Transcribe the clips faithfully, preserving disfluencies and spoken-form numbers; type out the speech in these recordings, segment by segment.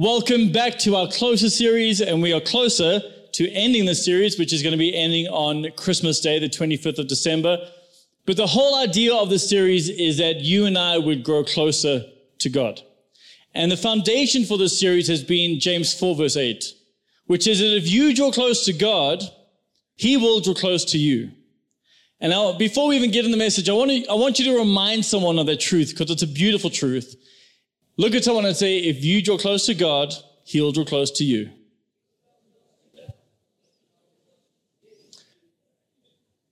Welcome back to our Closer series, and we are closer to ending this series, which is going to be ending on Christmas Day, the twenty-fifth of December. But the whole idea of this series is that you and I would grow closer to God. And the foundation for this series has been James four, verse eight, which is that if you draw close to God, He will draw close to you. And now, before we even get in the message, I want to, I want you to remind someone of that truth, because it's a beautiful truth. Look at someone and say, if you draw close to God, He'll draw close to you.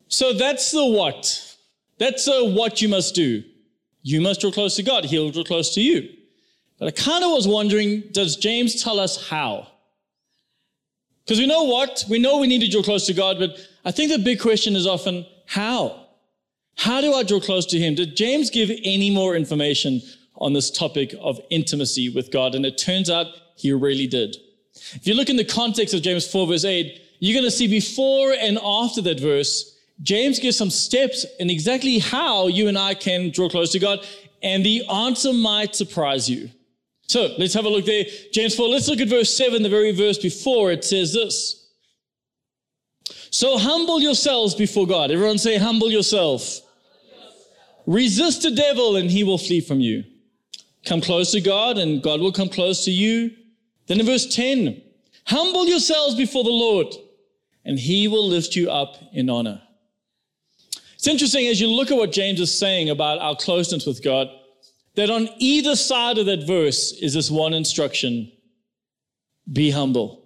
So that's the what. That's the what you must do. You must draw close to God. He'll draw close to you. But I kind of was wondering, does James tell us how? Because we know what? We know we need to draw close to God, but I think the big question is often, how? How do I draw close to Him? Did James give any more information on this topic of intimacy with God? And it turns out he really did. If you look in the context of James four verse eight, you're going to see before and after that verse, James gives some steps in exactly how you and I can draw close to God. And the answer might surprise you. So let's have a look there. James four, let's look at verse seven, the very verse before. It says this. So humble yourselves before God. Everyone say, humble yourself. Humble yourself. Resist the devil and he will flee from you. Come close to God and God will come close to you. Then in verse ten, humble yourselves before the Lord and He will lift you up in honor. It's interesting as you look at what James is saying about our closeness with God, that on either side of that verse is this one instruction, be humble.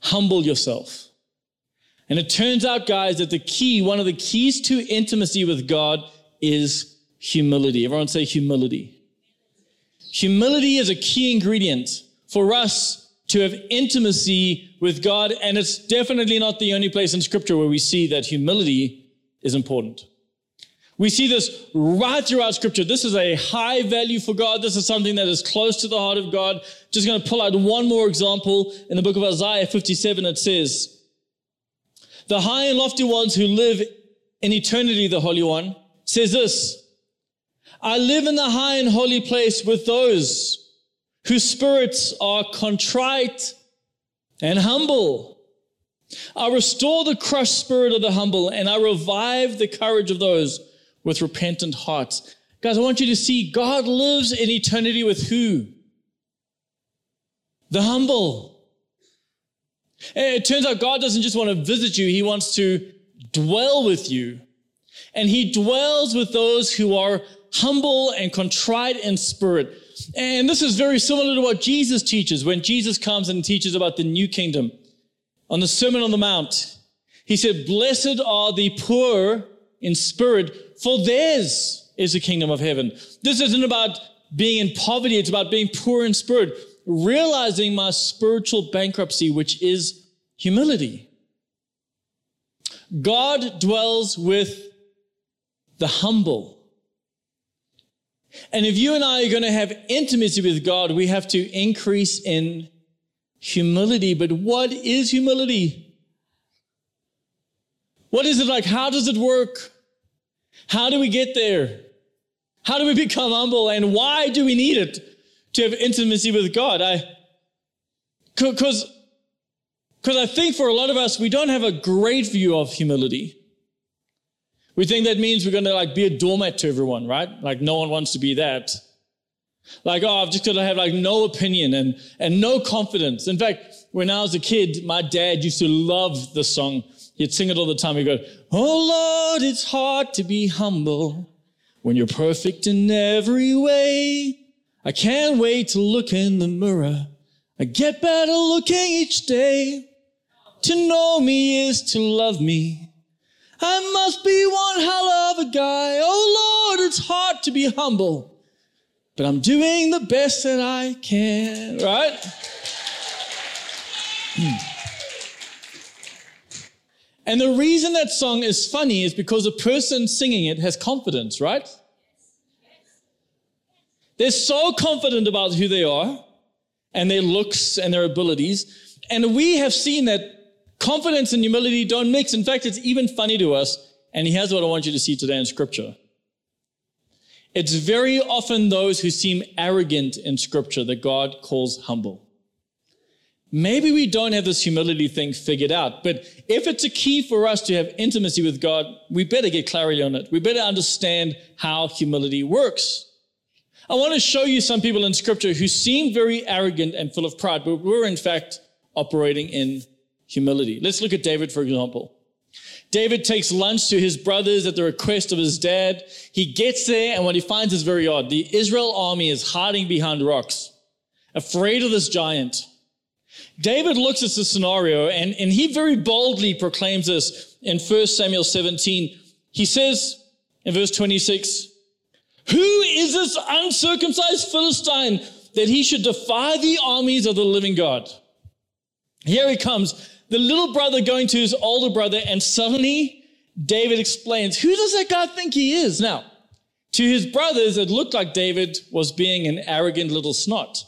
Humble yourself. And it turns out, guys, that the key, one of the keys to intimacy with God is humility. Everyone say humility. Humility is a key ingredient for us to have intimacy with God, and it's definitely not the only place in Scripture where we see that humility is important. We see this right throughout Scripture. This is a high value for God. This is something that is close to the heart of God. Just going to pull out one more example. In the book of Isaiah fifty-seven, it says, the high and lofty ones who live in eternity, the Holy One, says this, I live in the high and holy place with those whose spirits are contrite and humble. I restore the crushed spirit of the humble, and I revive the courage of those with repentant hearts. Guys, I want you to see God lives in eternity with who? The humble. And it turns out God doesn't just want to visit you. He wants to dwell with you. And He dwells with those who are humble and contrite in spirit. And this is very similar to what Jesus teaches when Jesus comes and teaches about the new kingdom. On the Sermon on the Mount, He said, blessed are the poor in spirit, for theirs is the kingdom of heaven. This isn't about being in poverty. It's about being poor in spirit, realizing my spiritual bankruptcy, which is humility. God dwells with the humble. And if you and I are going to have intimacy with God, we have to increase in humility. But what is humility? What is it like? How does it work? How do we get there? How do we become humble? And why do we need it to have intimacy with God? I, because, because I think for a lot of us, we don't have a great view of humility. We think that means we're going to like be a doormat to everyone, right? Like no one wants to be that. Like, oh, I've just got to have like no opinion and, and no confidence. In fact, when I was a kid, my dad used to love the song. He'd sing it all the time. He'd go, oh Lord, it's hard to be humble when you're perfect in every way. I can't wait to look in the mirror. I get better looking each day. To know me is to love me. I must be one hell of a guy. Oh, Lord, it's hard to be humble. But I'm doing the best that I can, right? And the reason that song is funny is because the person singing it has confidence, right? They're so confident about who they are and their looks and their abilities. And we have seen that confidence and humility don't mix. In fact, it's even funny to us. And here's what I want you to see today in Scripture. It's very often those who seem arrogant in Scripture that God calls humble. Maybe we don't have this humility thing figured out, but if it's a key for us to have intimacy with God, we better get clarity on it. We better understand how humility works. I want to show you some people in Scripture who seem very arrogant and full of pride, but were in fact operating in humility. Let's look at David, for example. David takes lunch to his brothers at the request of his dad. He gets there, and what he finds is very odd. The Israel army is hiding behind rocks, afraid of this giant. David looks at the scenario, and, and he very boldly proclaims this in First Samuel seventeen. He says in verse twenty-six, "Who is this uncircumcised Philistine that he should defy the armies of the living God?" Here he comes, the little brother going to his older brother, and suddenly David explains, who does that guy think he is? Now, to his brothers, it looked like David was being an arrogant little snot.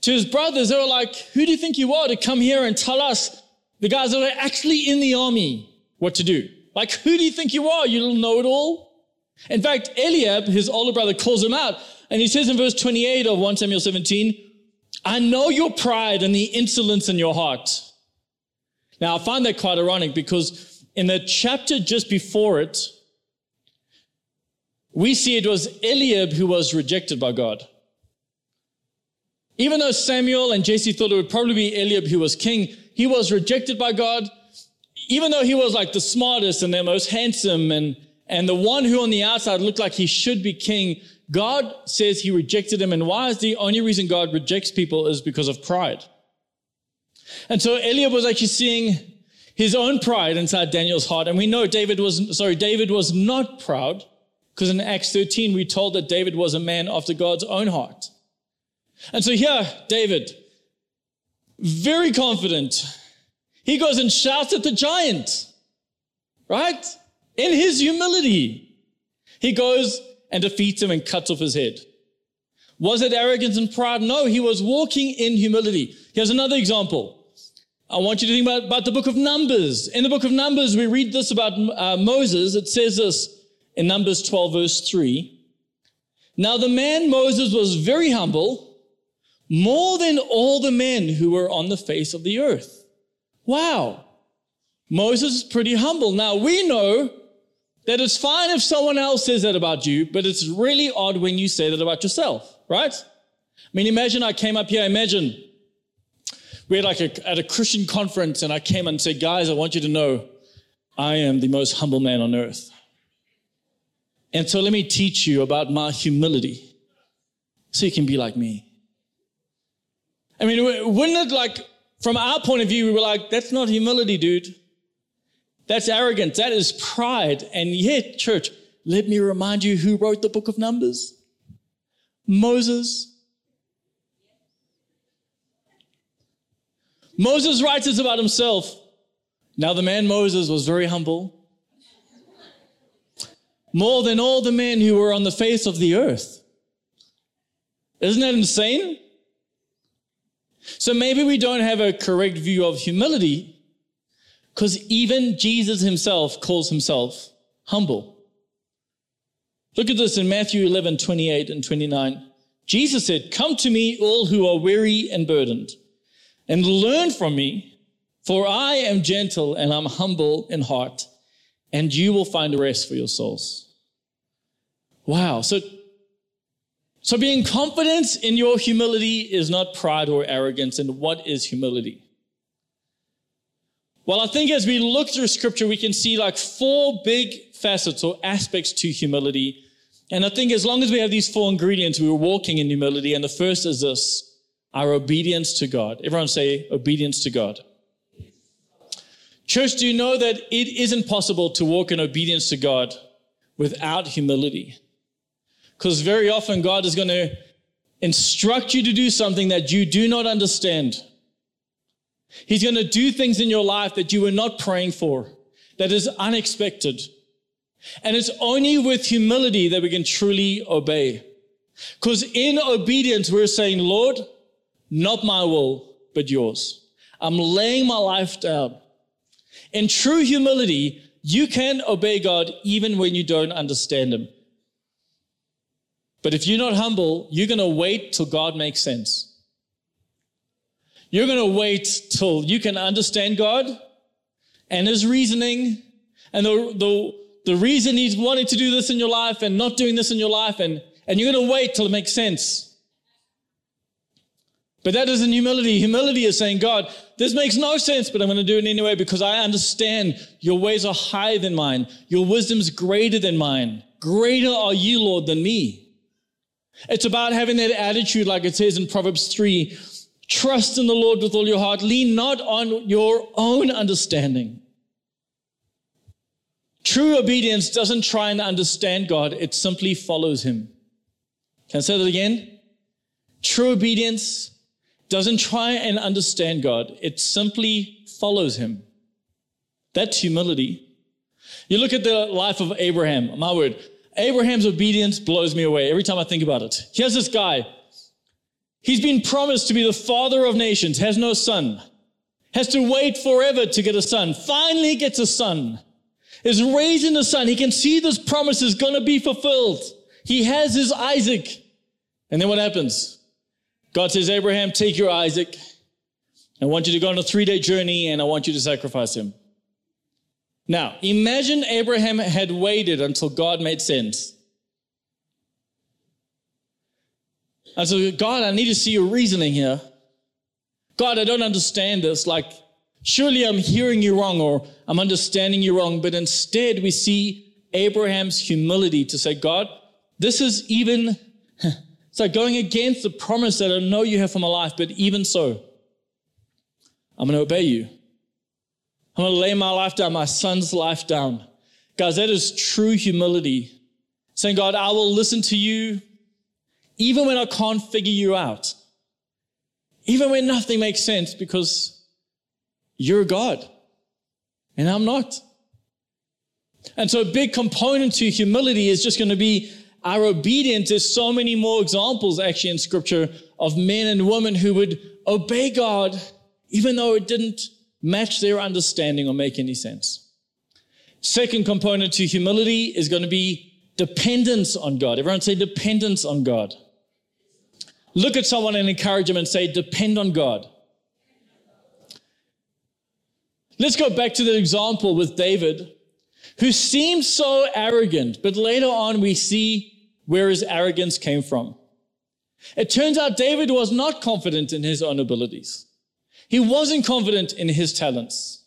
To his brothers, they were like, who do you think you are to come here and tell us, the guys that are actually in the army, what to do? Like, who do you think you are, you little know-it-all? In fact, Eliab, his older brother, calls him out, and he says in verse twenty-eight of First Samuel seventeen, "I know your pride and the insolence in your heart." Now, I find that quite ironic because in the chapter just before it, we see it was Eliab who was rejected by God. Even though Samuel and Jesse thought it would probably be Eliab who was king, he was rejected by God. Even though he was like the smartest and the most handsome and, and the one who on the outside looked like he should be king, God says he rejected him, and why is the only reason God rejects people is because of pride. And so Eliab was actually seeing his own pride inside Daniel's heart, and we know David was, sorry, David was not proud, because in Acts thirteen we told that David was a man after God's own heart. And so here, David, very confident, he goes and shouts at the giant, right? In his humility, he goes and defeats him and cuts off his head. Was it arrogance and pride? No, he was walking in humility. Here's another example. I want you to think about, about the book of Numbers. In the book of Numbers, we read this about uh, Moses. It says this in Numbers twelve, verse three. "Now the man Moses was very humble, more than all the men who were on the face of the earth." Wow. Moses is pretty humble. Now we know that it's fine if someone else says that about you, but it's really odd when you say that about yourself, right? I mean, imagine I came up here, imagine we had like a, at a Christian conference and I came and said, "Guys, I want you to know I am the most humble man on earth. And so let me teach you about my humility so you can be like me." I mean, wouldn't it like, from our point of view, we were like, that's not humility, dude. That's arrogance. That is pride. And yet, church, let me remind you who wrote the book of Numbers. Moses. Moses writes this about himself. "Now the man Moses was very humble, more than all the men who were on the face of the earth." Isn't that insane? So maybe we don't have a correct view of humility, because even Jesus himself calls himself humble. Look at this in Matthew eleven, twenty-eight and twenty-nine. Jesus said, "Come to me, all who are weary and burdened, and learn from me, for I am gentle and I'm humble in heart, and you will find rest for your souls." Wow. So, so being confident in your humility is not pride or arrogance. And what is humility? Well, I think as we look through Scripture, we can see like four big facets or aspects to humility. And I think as long as we have these four ingredients, we're walking in humility. And the first is this, our obedience to God. Everyone say obedience to God. Church, do you know that it isn't possible to walk in obedience to God without humility? Because very often God is going to instruct you to do something that you do not understand. He's going to do things in your life that you were not praying for, that is unexpected. And it's only with humility that we can truly obey. Because in obedience, we're saying, "Lord, not my will, but yours. I'm laying my life down." In true humility, you can obey God even when you don't understand him. But if you're not humble, you're going to wait till God makes sense. You're going to wait till you can understand God and his reasoning and the, the, the reason he's wanting to do this in your life and not doing this in your life. And, and you're going to wait till it makes sense. But that isn't humility. Humility is saying, God, this makes no sense, but I'm going to do it anyway because I understand your ways are higher than mine. Your wisdom's greater than mine. Greater are you, Lord, than me. It's about having that attitude like it says in Proverbs three, trust in the Lord with all your heart. Lean not on your own understanding. True obedience doesn't try and understand God. It simply follows him. Can I say that again? True obedience doesn't try and understand God. It simply follows him. That's humility. You look at the life of Abraham. My word. Abraham's obedience blows me away every time I think about it. Here's this guy. He's been promised to be the father of nations, has no son, has to wait forever to get a son, finally gets a son, is raising a son. He can see this promise is going to be fulfilled. He has his Isaac. And then what happens? God says, Abraham, take your Isaac. I want you to go on a three-day journey and I want you to sacrifice him. Now, imagine Abraham had waited until God made sense. And so, God, I need to see your reasoning here. God, I don't understand this. Like, surely I'm hearing you wrong or I'm understanding you wrong. But instead, we see Abraham's humility to say, God, this is even, it's like going against the promise that I know you have for my life. But even so, I'm going to obey you. I'm going to lay my life down, my son's life down. Guys, that is true humility. Saying, God, I will listen to you. Even when I can't figure you out, even when nothing makes sense because you're God and I'm not. And so a big component to humility is just going to be our obedience. There's so many more examples actually in scripture of men and women who would obey God even though it didn't match their understanding or make any sense. Second component to humility is going to be dependence on God. Everyone say dependence on God. Look at someone and encourage them and say, depend on God. Let's go back to the example with David, who seems so arrogant, but later on we see where his arrogance came from. It turns out David was not confident in his own abilities. He wasn't confident in his talents.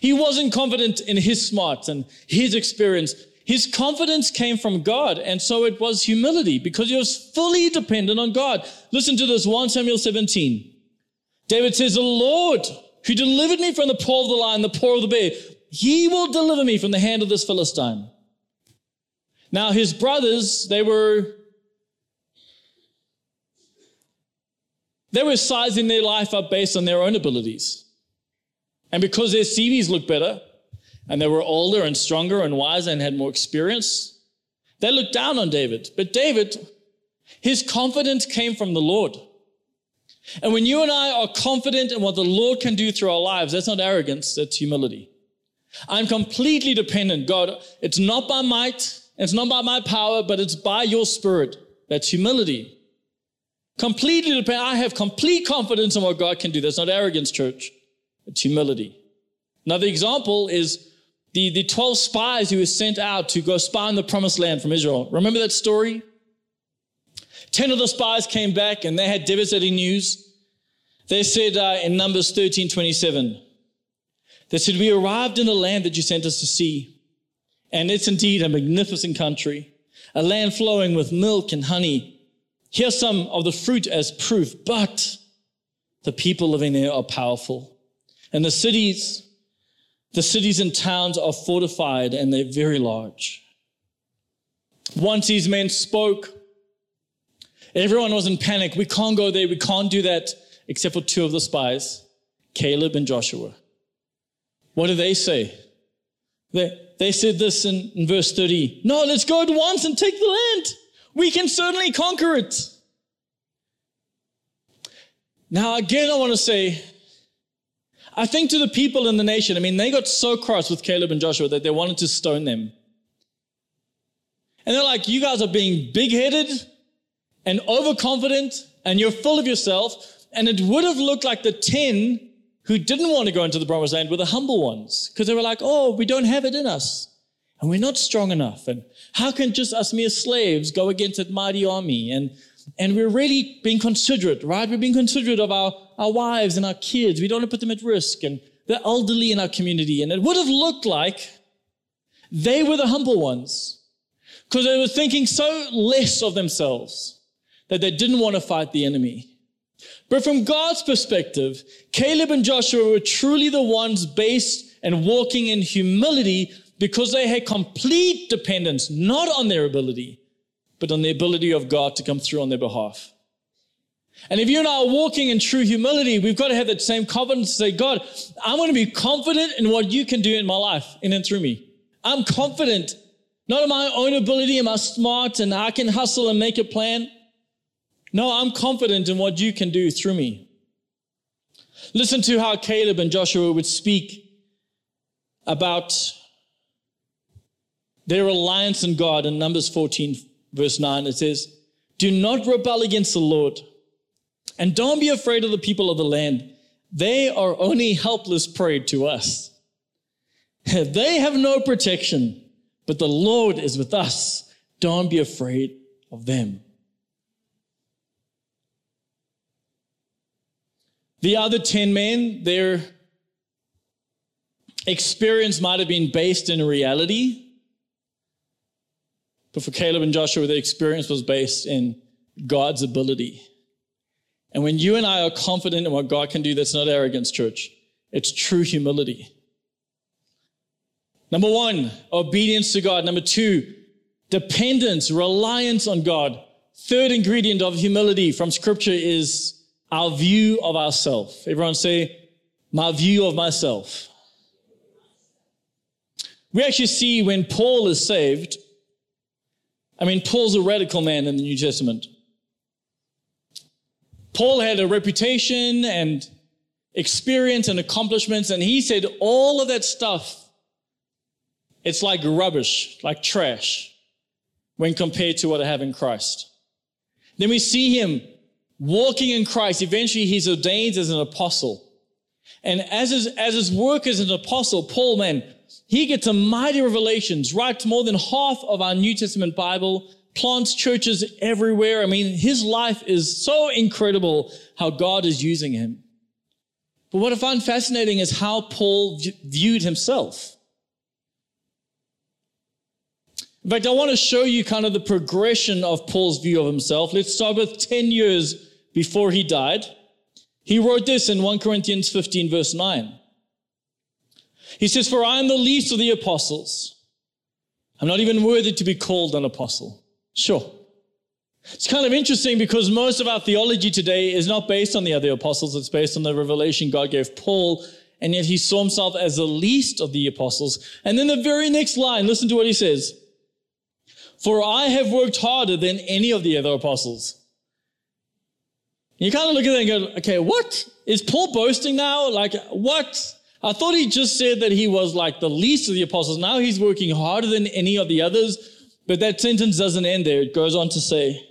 He wasn't confident in his smarts and his experience. His confidence came from God, and so it was humility because he was fully dependent on God. Listen to this, First Samuel seventeen. David says, the Lord who delivered me from the paw of the lion, the paw of the bear, he will deliver me from the hand of this Philistine. Now his brothers, they were, they were sizing their life up based on their own abilities. And because their C Vs looked better, and they were older and stronger and wiser and had more experience, they looked down on David. But David, his confidence came from the Lord. And when you and I are confident in what the Lord can do through our lives, that's not arrogance, that's humility. I'm completely dependent. God, it's not by might, it's not by my power, but it's by your spirit. That's humility. Completely dependent. I have complete confidence in what God can do. That's not arrogance, church. It's humility. Another example is The, the twelve spies who were sent out to go spy on the promised land from Israel. Remember that story? Ten of the spies came back and they had devastating news. They said uh, in Numbers thirteen twenty-seven, they said, we arrived in the land that you sent us to see. And it's indeed a magnificent country, a land flowing with milk and honey. Here's some of the fruit as proof, but the people living there are powerful. And the cities... The cities and towns are fortified and they're very large. Once these men spoke, everyone was in panic. We can't go there. We can't do that, except for two of the spies, Caleb and Joshua. What do they say? They, they said this in, in verse thirty. No, let's go at once and take the land. We can certainly conquer it. Now, again, I want to say, I think to the people in the nation, I mean, they got so cross with Caleb and Joshua that they wanted to stone them. And they're like, you guys are being big-headed and overconfident and you're full of yourself. And it would have looked like the ten who didn't want to go into the promised land were the humble ones, because they were like, oh, we don't have it in us and we're not strong enough. And how can just us mere slaves go against that mighty army? And and we're really being considerate, right? We're being considerate of our, our wives and our kids. We don't want to put them at risk, and the elderly in our community. And it would have looked like they were the humble ones, because they were thinking so less of themselves that they didn't want to fight the enemy. But from God's perspective, Caleb and Joshua were truly the ones based and walking in humility, because they had complete dependence, not on their ability, but on the ability of God to come through on their behalf. And if you and I are walking in true humility, we've got to have that same confidence to say, God, I'm going to be confident in what you can do in my life, in and through me. I'm confident, not in my own ability, am I smart and I can hustle and make a plan? No, I'm confident in what you can do through me. Listen to how Caleb and Joshua would speak about their reliance in God in Numbers fourteen, verse nine. It says, do not rebel against the Lord, and don't be afraid of the people of the land. They are only helpless prey to us. They have no protection, but the Lord is with us. Don't be afraid of them. The other ten men, their experience might have been based in reality, but for Caleb and Joshua, their experience was based in God's ability. And when you and I are confident in what God can do, that's not arrogance, church. It's true humility. Number one, obedience to God. Number two, dependence, reliance on God. Third ingredient of humility from Scripture is our view of ourselves. Everyone say, my view of myself. We actually see when Paul is saved, I mean, Paul's a radical man in the New Testament. Paul had a reputation and experience and accomplishments, and he said all of that stuff, it's like rubbish, like trash, when compared to what I have in Christ. Then we see him walking in Christ. Eventually he's ordained as an apostle. And as his, as his work as an apostle, Paul, man, he gets a mighty revelations, writes more than half of our New Testament Bible, plants churches everywhere. I mean, his life is so incredible how God is using him. But what I find fascinating is how Paul v- viewed himself. In fact, I want to show you kind of the progression of Paul's view of himself. Let's start with ten years before he died. He wrote this in First Corinthians fifteen, verse nine. He says, for I am the least of the apostles. I'm not even worthy to be called an apostle. Sure. It's kind of interesting because most of our theology today is not based on the other apostles. It's based on the revelation God gave Paul, and yet he saw himself as the least of the apostles. And then the very next line, listen to what he says. For I have worked harder than any of the other apostles. You kind of look at that and go, okay, what? Is Paul boasting now? Like, what? I thought he just said that he was like the least of the apostles. Now he's working harder than any of the others. But that sentence doesn't end there. It goes on to say,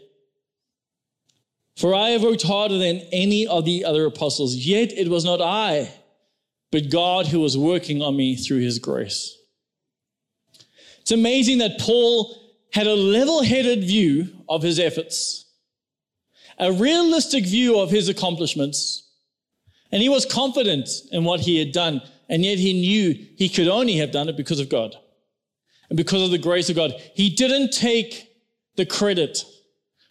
for I have worked harder than any of the other apostles, yet it was not I, but God who was working on me through his grace. It's amazing that Paul had a level-headed view of his efforts, a realistic view of his accomplishments, and he was confident in what he had done, and yet he knew he could only have done it because of God and because of the grace of God. He didn't take the credit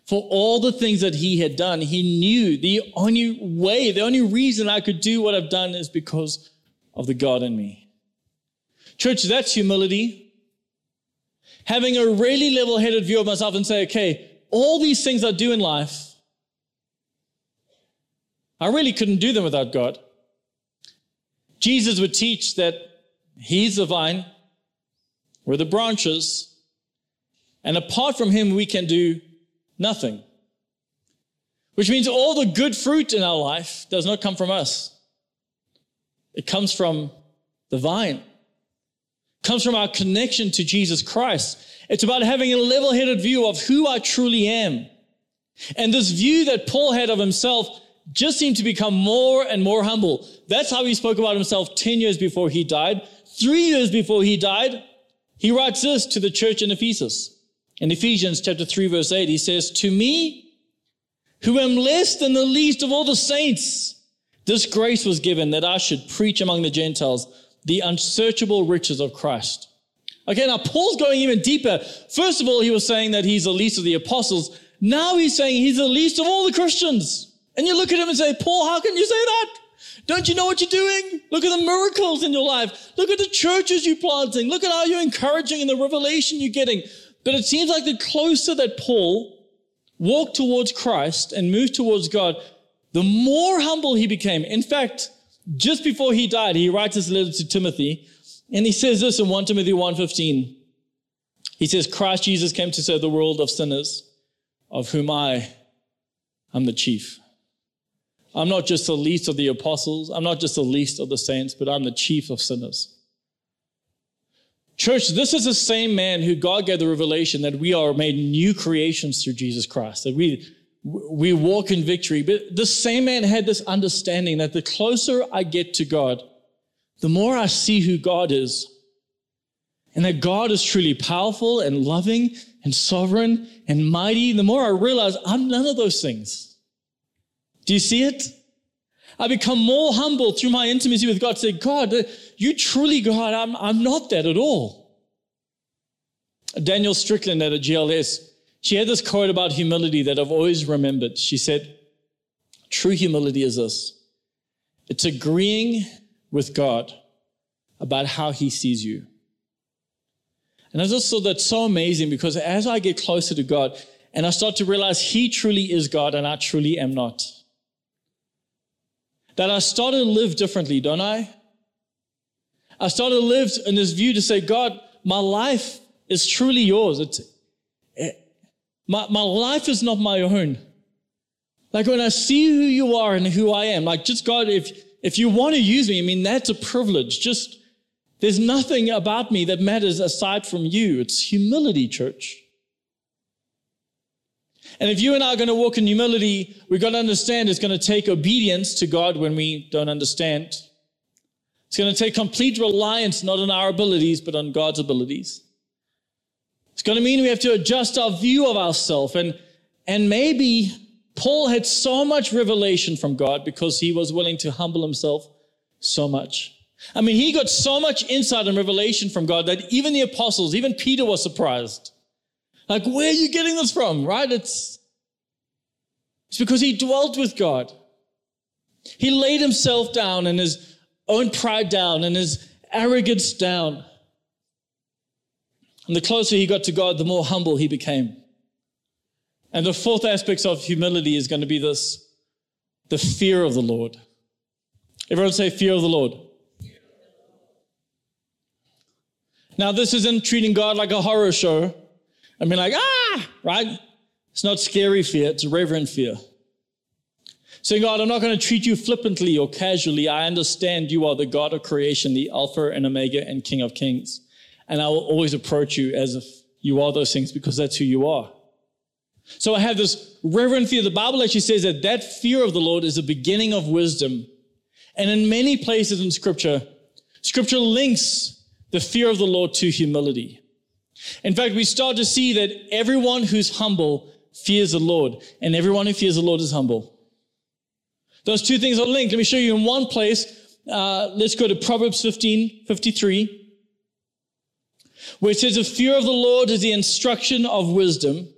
for all the things that he had done. He knew the only way, the only reason I could do what I've done is because of the God in me. Church, that's humility. Having a really level-headed view of myself and say, okay, all these things I do in life, I really couldn't do them without God. Jesus would teach that he's the vine, we're the branches, and apart from him, we can do nothing. Which means all the good fruit in our life does not come from us. It comes from the vine. Comes from our connection to Jesus Christ. It's about having a level-headed view of who I truly am And this view that Paul had of himself just seemed to become more and more humble. That's how he spoke about himself ten years before he died. Three years before he died, he writes this to the church in Ephesus. In Ephesians chapter three, verse eight, he says, "To me, who am less than the least of all the saints, this grace was given that I should preach among the Gentiles the unsearchable riches of Christ." Okay, now Paul's going even deeper. First of all, he was saying that he's the least of the apostles. Now he's saying he's the least of all the Christians. And you look at him and say, "Paul, how can you say that? Don't you know what you're doing? Look at the miracles in your life. Look at the churches you're planting. Look at how you're encouraging and the revelation you're getting." But it seems like the closer that Paul walked towards Christ and moved towards God, the more humble he became. In fact, just before he died, he writes this letter to Timothy, and he says this in First Timothy one fifteen. He says, "Christ Jesus came to save the world of sinners, of whom I am the chief." I'm not just the least of the apostles. I'm not just the least of the saints, but I'm the chief of sinners. Church, this is the same man who God gave the revelation that we are made new creations through Jesus Christ, that we we walk in victory. But the same man had this understanding that the closer I get to God, the more I see who God is, and that God is truly powerful and loving and sovereign and mighty. The more I realize I'm none of those things. Do you see it? I become more humble through my intimacy with God. Say, "God, you truly God, I'm, I'm not that at all." Daniel Strickland at a G L S, she had this quote about humility that I've always remembered. She said, "True humility is this. It's agreeing with God about how he sees you." And I just thought that's so amazing, because as I get closer to God and I start to realize he truly is God and I truly am not, that I start to live differently, don't I? I start to live in this view to say, "God, my life is truly yours. It's, it, my, my life is not my own." Like when I see who you are and who I am, like just God, if, if you want to use me, I mean, that's a privilege. Just there's nothing about me that matters aside from you. It's humility, church. And if you and I are going to walk in humility, we've got to understand it's going to take obedience to God when we don't understand. It's going to take complete reliance, not on our abilities, but on God's abilities. It's going to mean we have to adjust our view of ourselves. And, and maybe Paul had so much revelation from God because he was willing to humble himself so much. I mean, he got so much insight and revelation from God that even the apostles, even Peter was surprised. Like, where are you getting this from, right? It's, it's because he dwelt with God. He laid himself down and his own pride down and his arrogance down. And the closer he got to God, the more humble he became. And the fourth aspect of humility is going to be this, the fear of the Lord. Everyone say fear of the Lord. Now, this isn't treating God like a horror show. I mean, like, ah, right? It's not scary fear, it's reverent fear. Saying, "God, I'm not going to treat you flippantly or casually. I understand you are the God of creation, the Alpha and Omega and King of Kings. And I will always approach you as if you are those things, because that's who you are." So I have this reverent fear. The Bible actually says that that fear of the Lord is the beginning of wisdom. And in many places in Scripture, Scripture links the fear of the Lord to humility. In fact, we start to see that everyone who's humble fears the Lord, and everyone who fears the Lord is humble. Those two things are linked. Let me show you in one place. Uh, let's go to Proverbs fifteen fifty-three, where it says, "The fear of the Lord is the instruction of wisdom,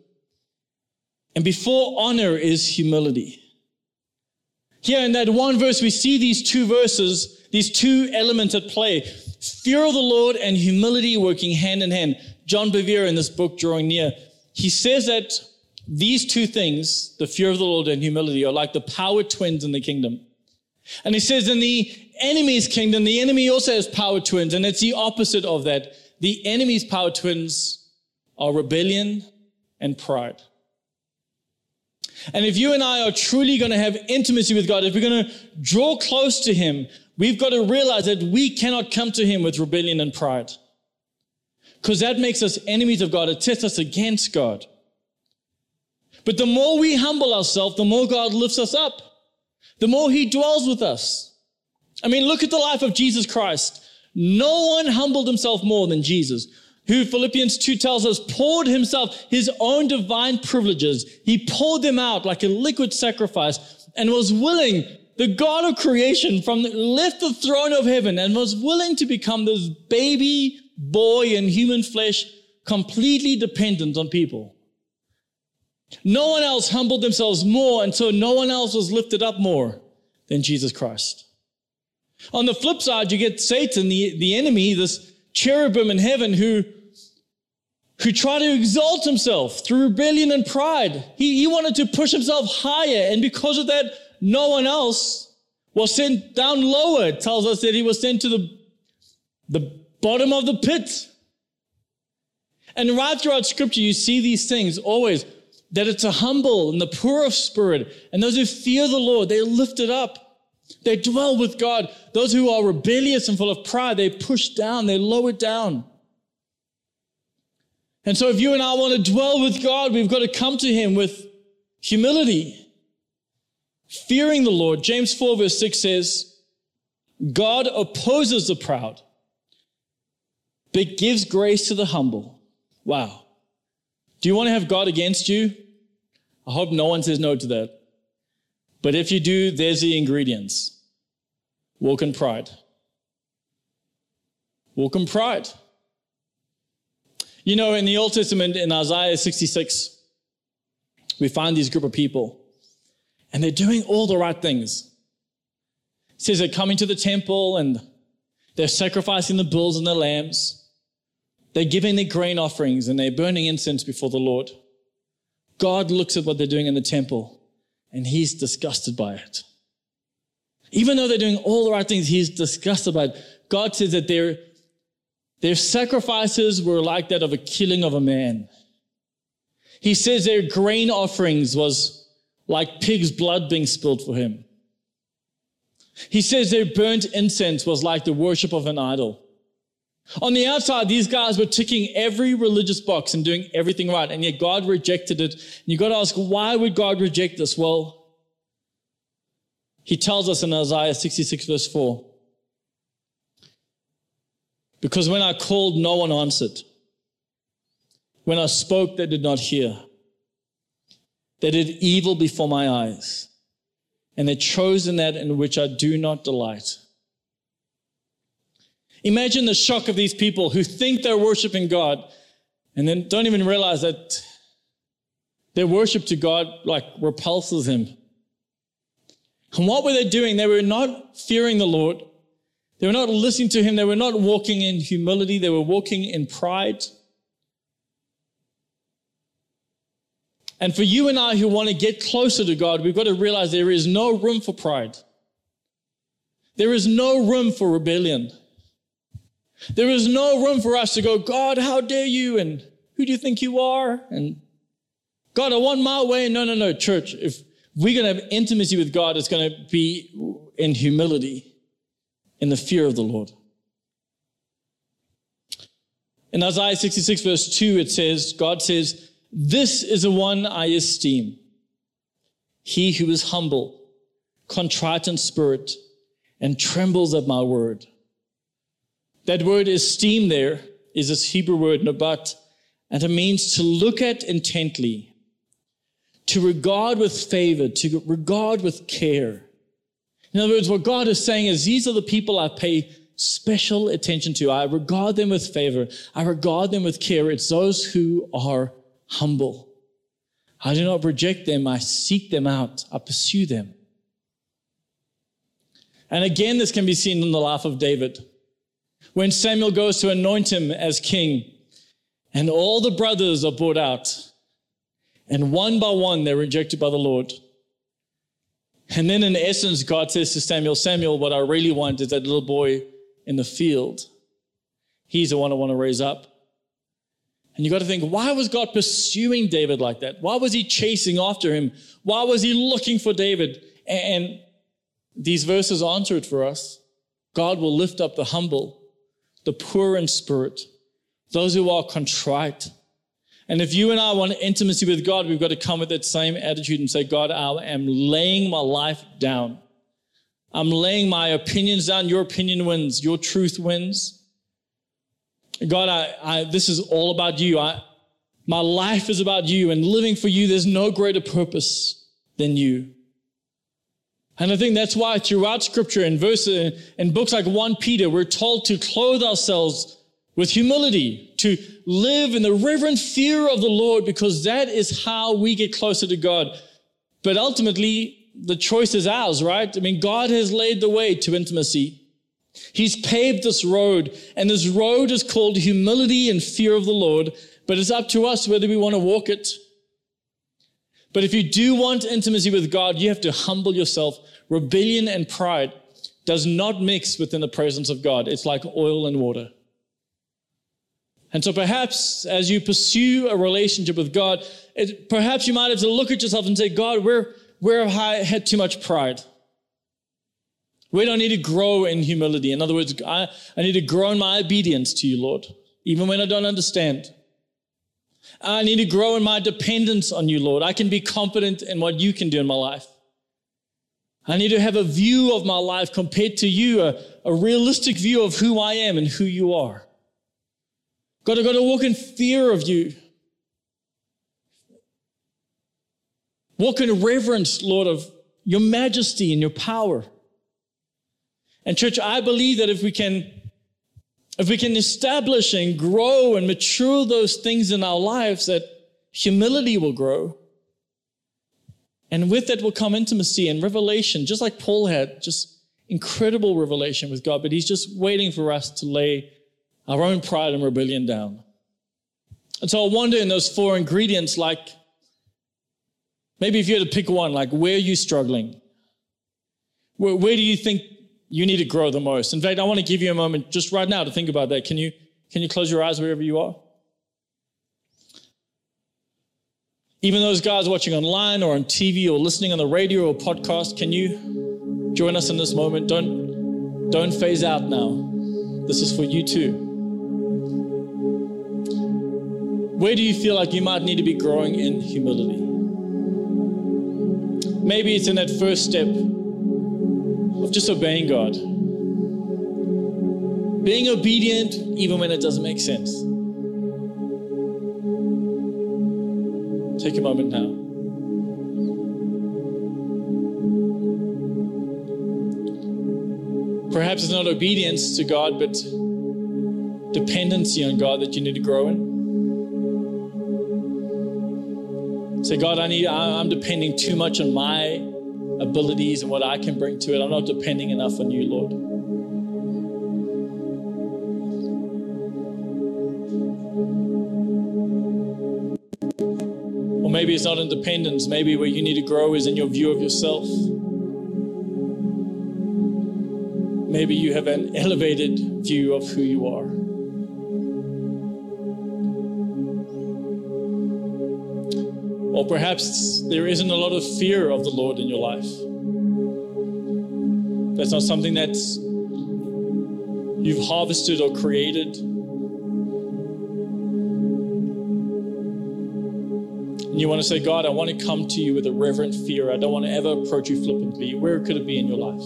and before honor is humility." Here in that one verse, we see these two verses, these two elements at play. Fear of the Lord and humility working hand in hand. John Bevere, in this book, Drawing Near, he says that these two things, the fear of the Lord and humility, are like the power twins in the kingdom. And he says in the enemy's kingdom, the enemy also has power twins, and it's the opposite of that. The enemy's power twins are rebellion and pride. And if you and I are truly going to have intimacy with God, if we're going to draw close to him, we've got to realize that we cannot come to him with rebellion and pride, because that makes us enemies of God. It sets us against God. But the more we humble ourselves, the more God lifts us up. The more he dwells with us. I mean, look at the life of Jesus Christ. No one humbled himself more than Jesus, who Philippians two tells us poured himself his own divine privileges. He poured them out like a liquid sacrifice and was willing, the God of creation from the, left the throne of heaven and was willing to become this baby boy in human flesh, completely dependent on people. No one else humbled themselves more, and so no one else was lifted up more than Jesus Christ. On the flip side, you get Satan, the, the enemy, this cherubim in heaven who, who tried to exalt himself through rebellion and pride. He, he wanted to push himself higher, and because of that, no one else was sent down lower. It tells us that he was sent to the, the bottom of the pit. And right throughout Scripture, you see these things always, that it's the humble and the poor of spirit, and those who fear the Lord, they are lifted up. They dwell with God. Those who are rebellious and full of pride, they push down, they lower down. And so if you and I want to dwell with God, we've got to come to him with humility, fearing the Lord. James four verse six says, God opposes the proud, but gives grace to the humble. Wow. Do you want to have God against you? I hope no one says no to that. But if you do, there's the ingredients. Walk in pride. Walk in pride. You know, in the Old Testament, in Isaiah sixty-six, we find these group of people, and they're doing all the right things. It says they're coming to the temple, and they're sacrificing the bulls and the lambs. They're giving their grain offerings, and they're burning incense before the Lord. God looks at what they're doing in the temple, and he's disgusted by it. Even though they're doing all the right things, he's disgusted by it. God says that their, their sacrifices were like that of a killing of a man. He says their grain offerings was like pig's blood being spilled for him. He says their burnt incense was like the worship of an idol. On the outside, these guys were ticking every religious box and doing everything right, and yet God rejected it. And you've got to ask, why would God reject this? Well, he tells us in Isaiah sixty-six verse four, because when I called, no one answered. When I spoke, they did not hear. They did evil before my eyes, and they chose in that in which I do not delight. Imagine the shock of these people who think they're worshiping God and then don't even realize that their worship to God like repulses him. And what were they doing? They were not fearing the Lord. They were not listening to him. They were not walking in humility. They were walking in pride. And for you and I who want to get closer to God, we've got to realize there is no room for pride. There is no room for rebellion. There is no room for us to go, God, how dare you? And who do you think you are? And God, I want my way. No, no, no, church. If we're going to have intimacy with God, it's going to be in humility, in the fear of the Lord. In Isaiah sixty-six verse two, it says, God says, this is the one I esteem. He who is humble, contrite in spirit, and trembles at my word. That word esteem there is this Hebrew word, nabat, and it means to look at intently, to regard with favor, to regard with care. In other words, what God is saying is these are the people I pay special attention to. I regard them with favor. I regard them with care. It's those who are humble. I do not reject them. I seek them out. I pursue them. And again, this can be seen in the life of David. When Samuel goes to anoint him as king, and all the brothers are brought out, and one by one they're rejected by the Lord. And then in essence, God says to Samuel, Samuel, what I really want is that little boy in the field. He's the one I want to raise up. And you got to think, why was God pursuing David like that? Why was he chasing after him? Why was he looking for David? And these verses answer it for us. God will lift up the humble, the poor in spirit, those who are contrite. And if you and I want intimacy with God, we've got to come with that same attitude and say, God, I am laying my life down. I'm laying my opinions down. Your opinion wins. Your truth wins. God, I, I this is all about you. I, my life is about you, and living for you, there's no greater purpose than you. And I think that's why throughout Scripture and verses in books like First Peter, we're told to clothe ourselves with humility, to live in the reverent fear of the Lord, because that is how we get closer to God. But ultimately, the choice is ours, right? I mean, God has laid the way to intimacy. He's paved this road, and this road is called humility and fear of the Lord, but it's up to us whether we want to walk it. But if you do want intimacy with God, you have to humble yourself. Rebellion and pride does not mix within the presence of God. It's like oil and water. And so perhaps as you pursue a relationship with God, it, perhaps you might have to look at yourself and say, God, where, where have I had too much pride? Where do I need to grow in humility? In other words, I, I need to grow in my obedience to you, Lord, even when I don't understand. I need to grow in my dependence on you, Lord. I can be confident in what you can do in my life. I need to have a view of my life compared to you, a, a realistic view of who I am and who you are. God, I've got to walk in fear of you. Walk in reverence, Lord, of your majesty and your power. And church, I believe that if we can, if we can establish and grow and mature those things in our lives, that humility will grow. And with that will come intimacy and revelation, just like Paul had, just incredible revelation with God, but he's just waiting for us to lay our own pride and rebellion down. And so I wonder in those four ingredients, like maybe if you had to pick one, like where are you struggling? Where, where do you think you need to grow the most? In fact, I want to give you a moment just right now to think about that. Can you, can you close your eyes wherever you are? Even those guys watching online or on T V or listening on the radio or podcast, can you join us in this moment? Don't, don't phase out now. This is for you too. Where do you feel like you might need to be growing in humility? Maybe it's in that first step of just obeying God. Being obedient even when it doesn't make sense. Take a moment now. Perhaps it's not obedience to God, but dependency on God that you need to grow in. Say, God, I need, I'm depending too much on my abilities and what I can bring to it. I'm not depending enough on you, Lord. Or maybe it's not in dependence. Maybe where you need to grow is in your view of yourself. Maybe you have an elevated view of who you are. Or perhaps there isn't a lot of fear of the Lord in your life. That's not something that you've harvested or created. And you want to say, God, I want to come to you with a reverent fear. I don't want to ever approach you flippantly. Where could it be in your life?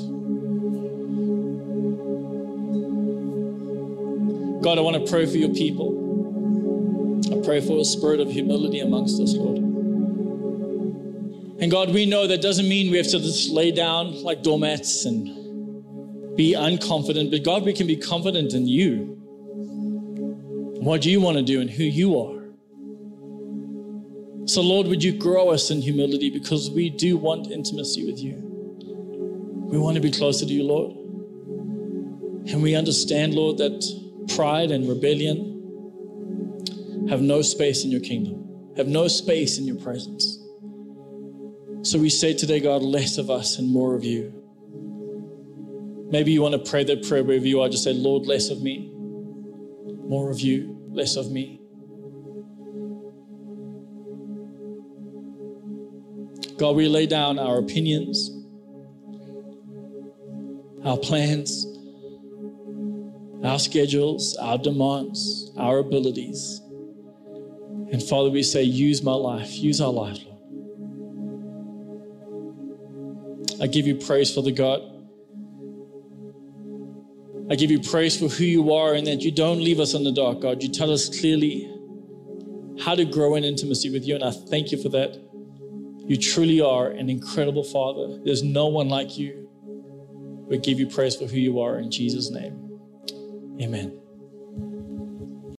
God, I want to pray for your people. I pray for a spirit of humility amongst us, Lord. And God, we know that doesn't mean we have to just lay down like doormats and be unconfident. But God, we can be confident in you, what you want to do and who you are. So Lord, would you grow us in humility, because we do want intimacy with you. We want to be closer to you, Lord. And we understand, Lord, that pride and rebellion have no space in your kingdom, have no space in your presence. So we say today, God, less of us and more of you. Maybe you want to pray that prayer wherever you are. Just say, Lord, less of me, more of you, less of me. God, we lay down our opinions, our plans, our schedules, our demands, our abilities. And Father, we say, use my life, use our life, Lord. I give you praise, Father God. I give you praise for who you are and that you don't leave us in the dark, God. You tell us clearly how to grow in intimacy with you, and I thank you for that. You truly are an incredible Father. There's no one like you. We give you praise for who you are in Jesus' name. Amen.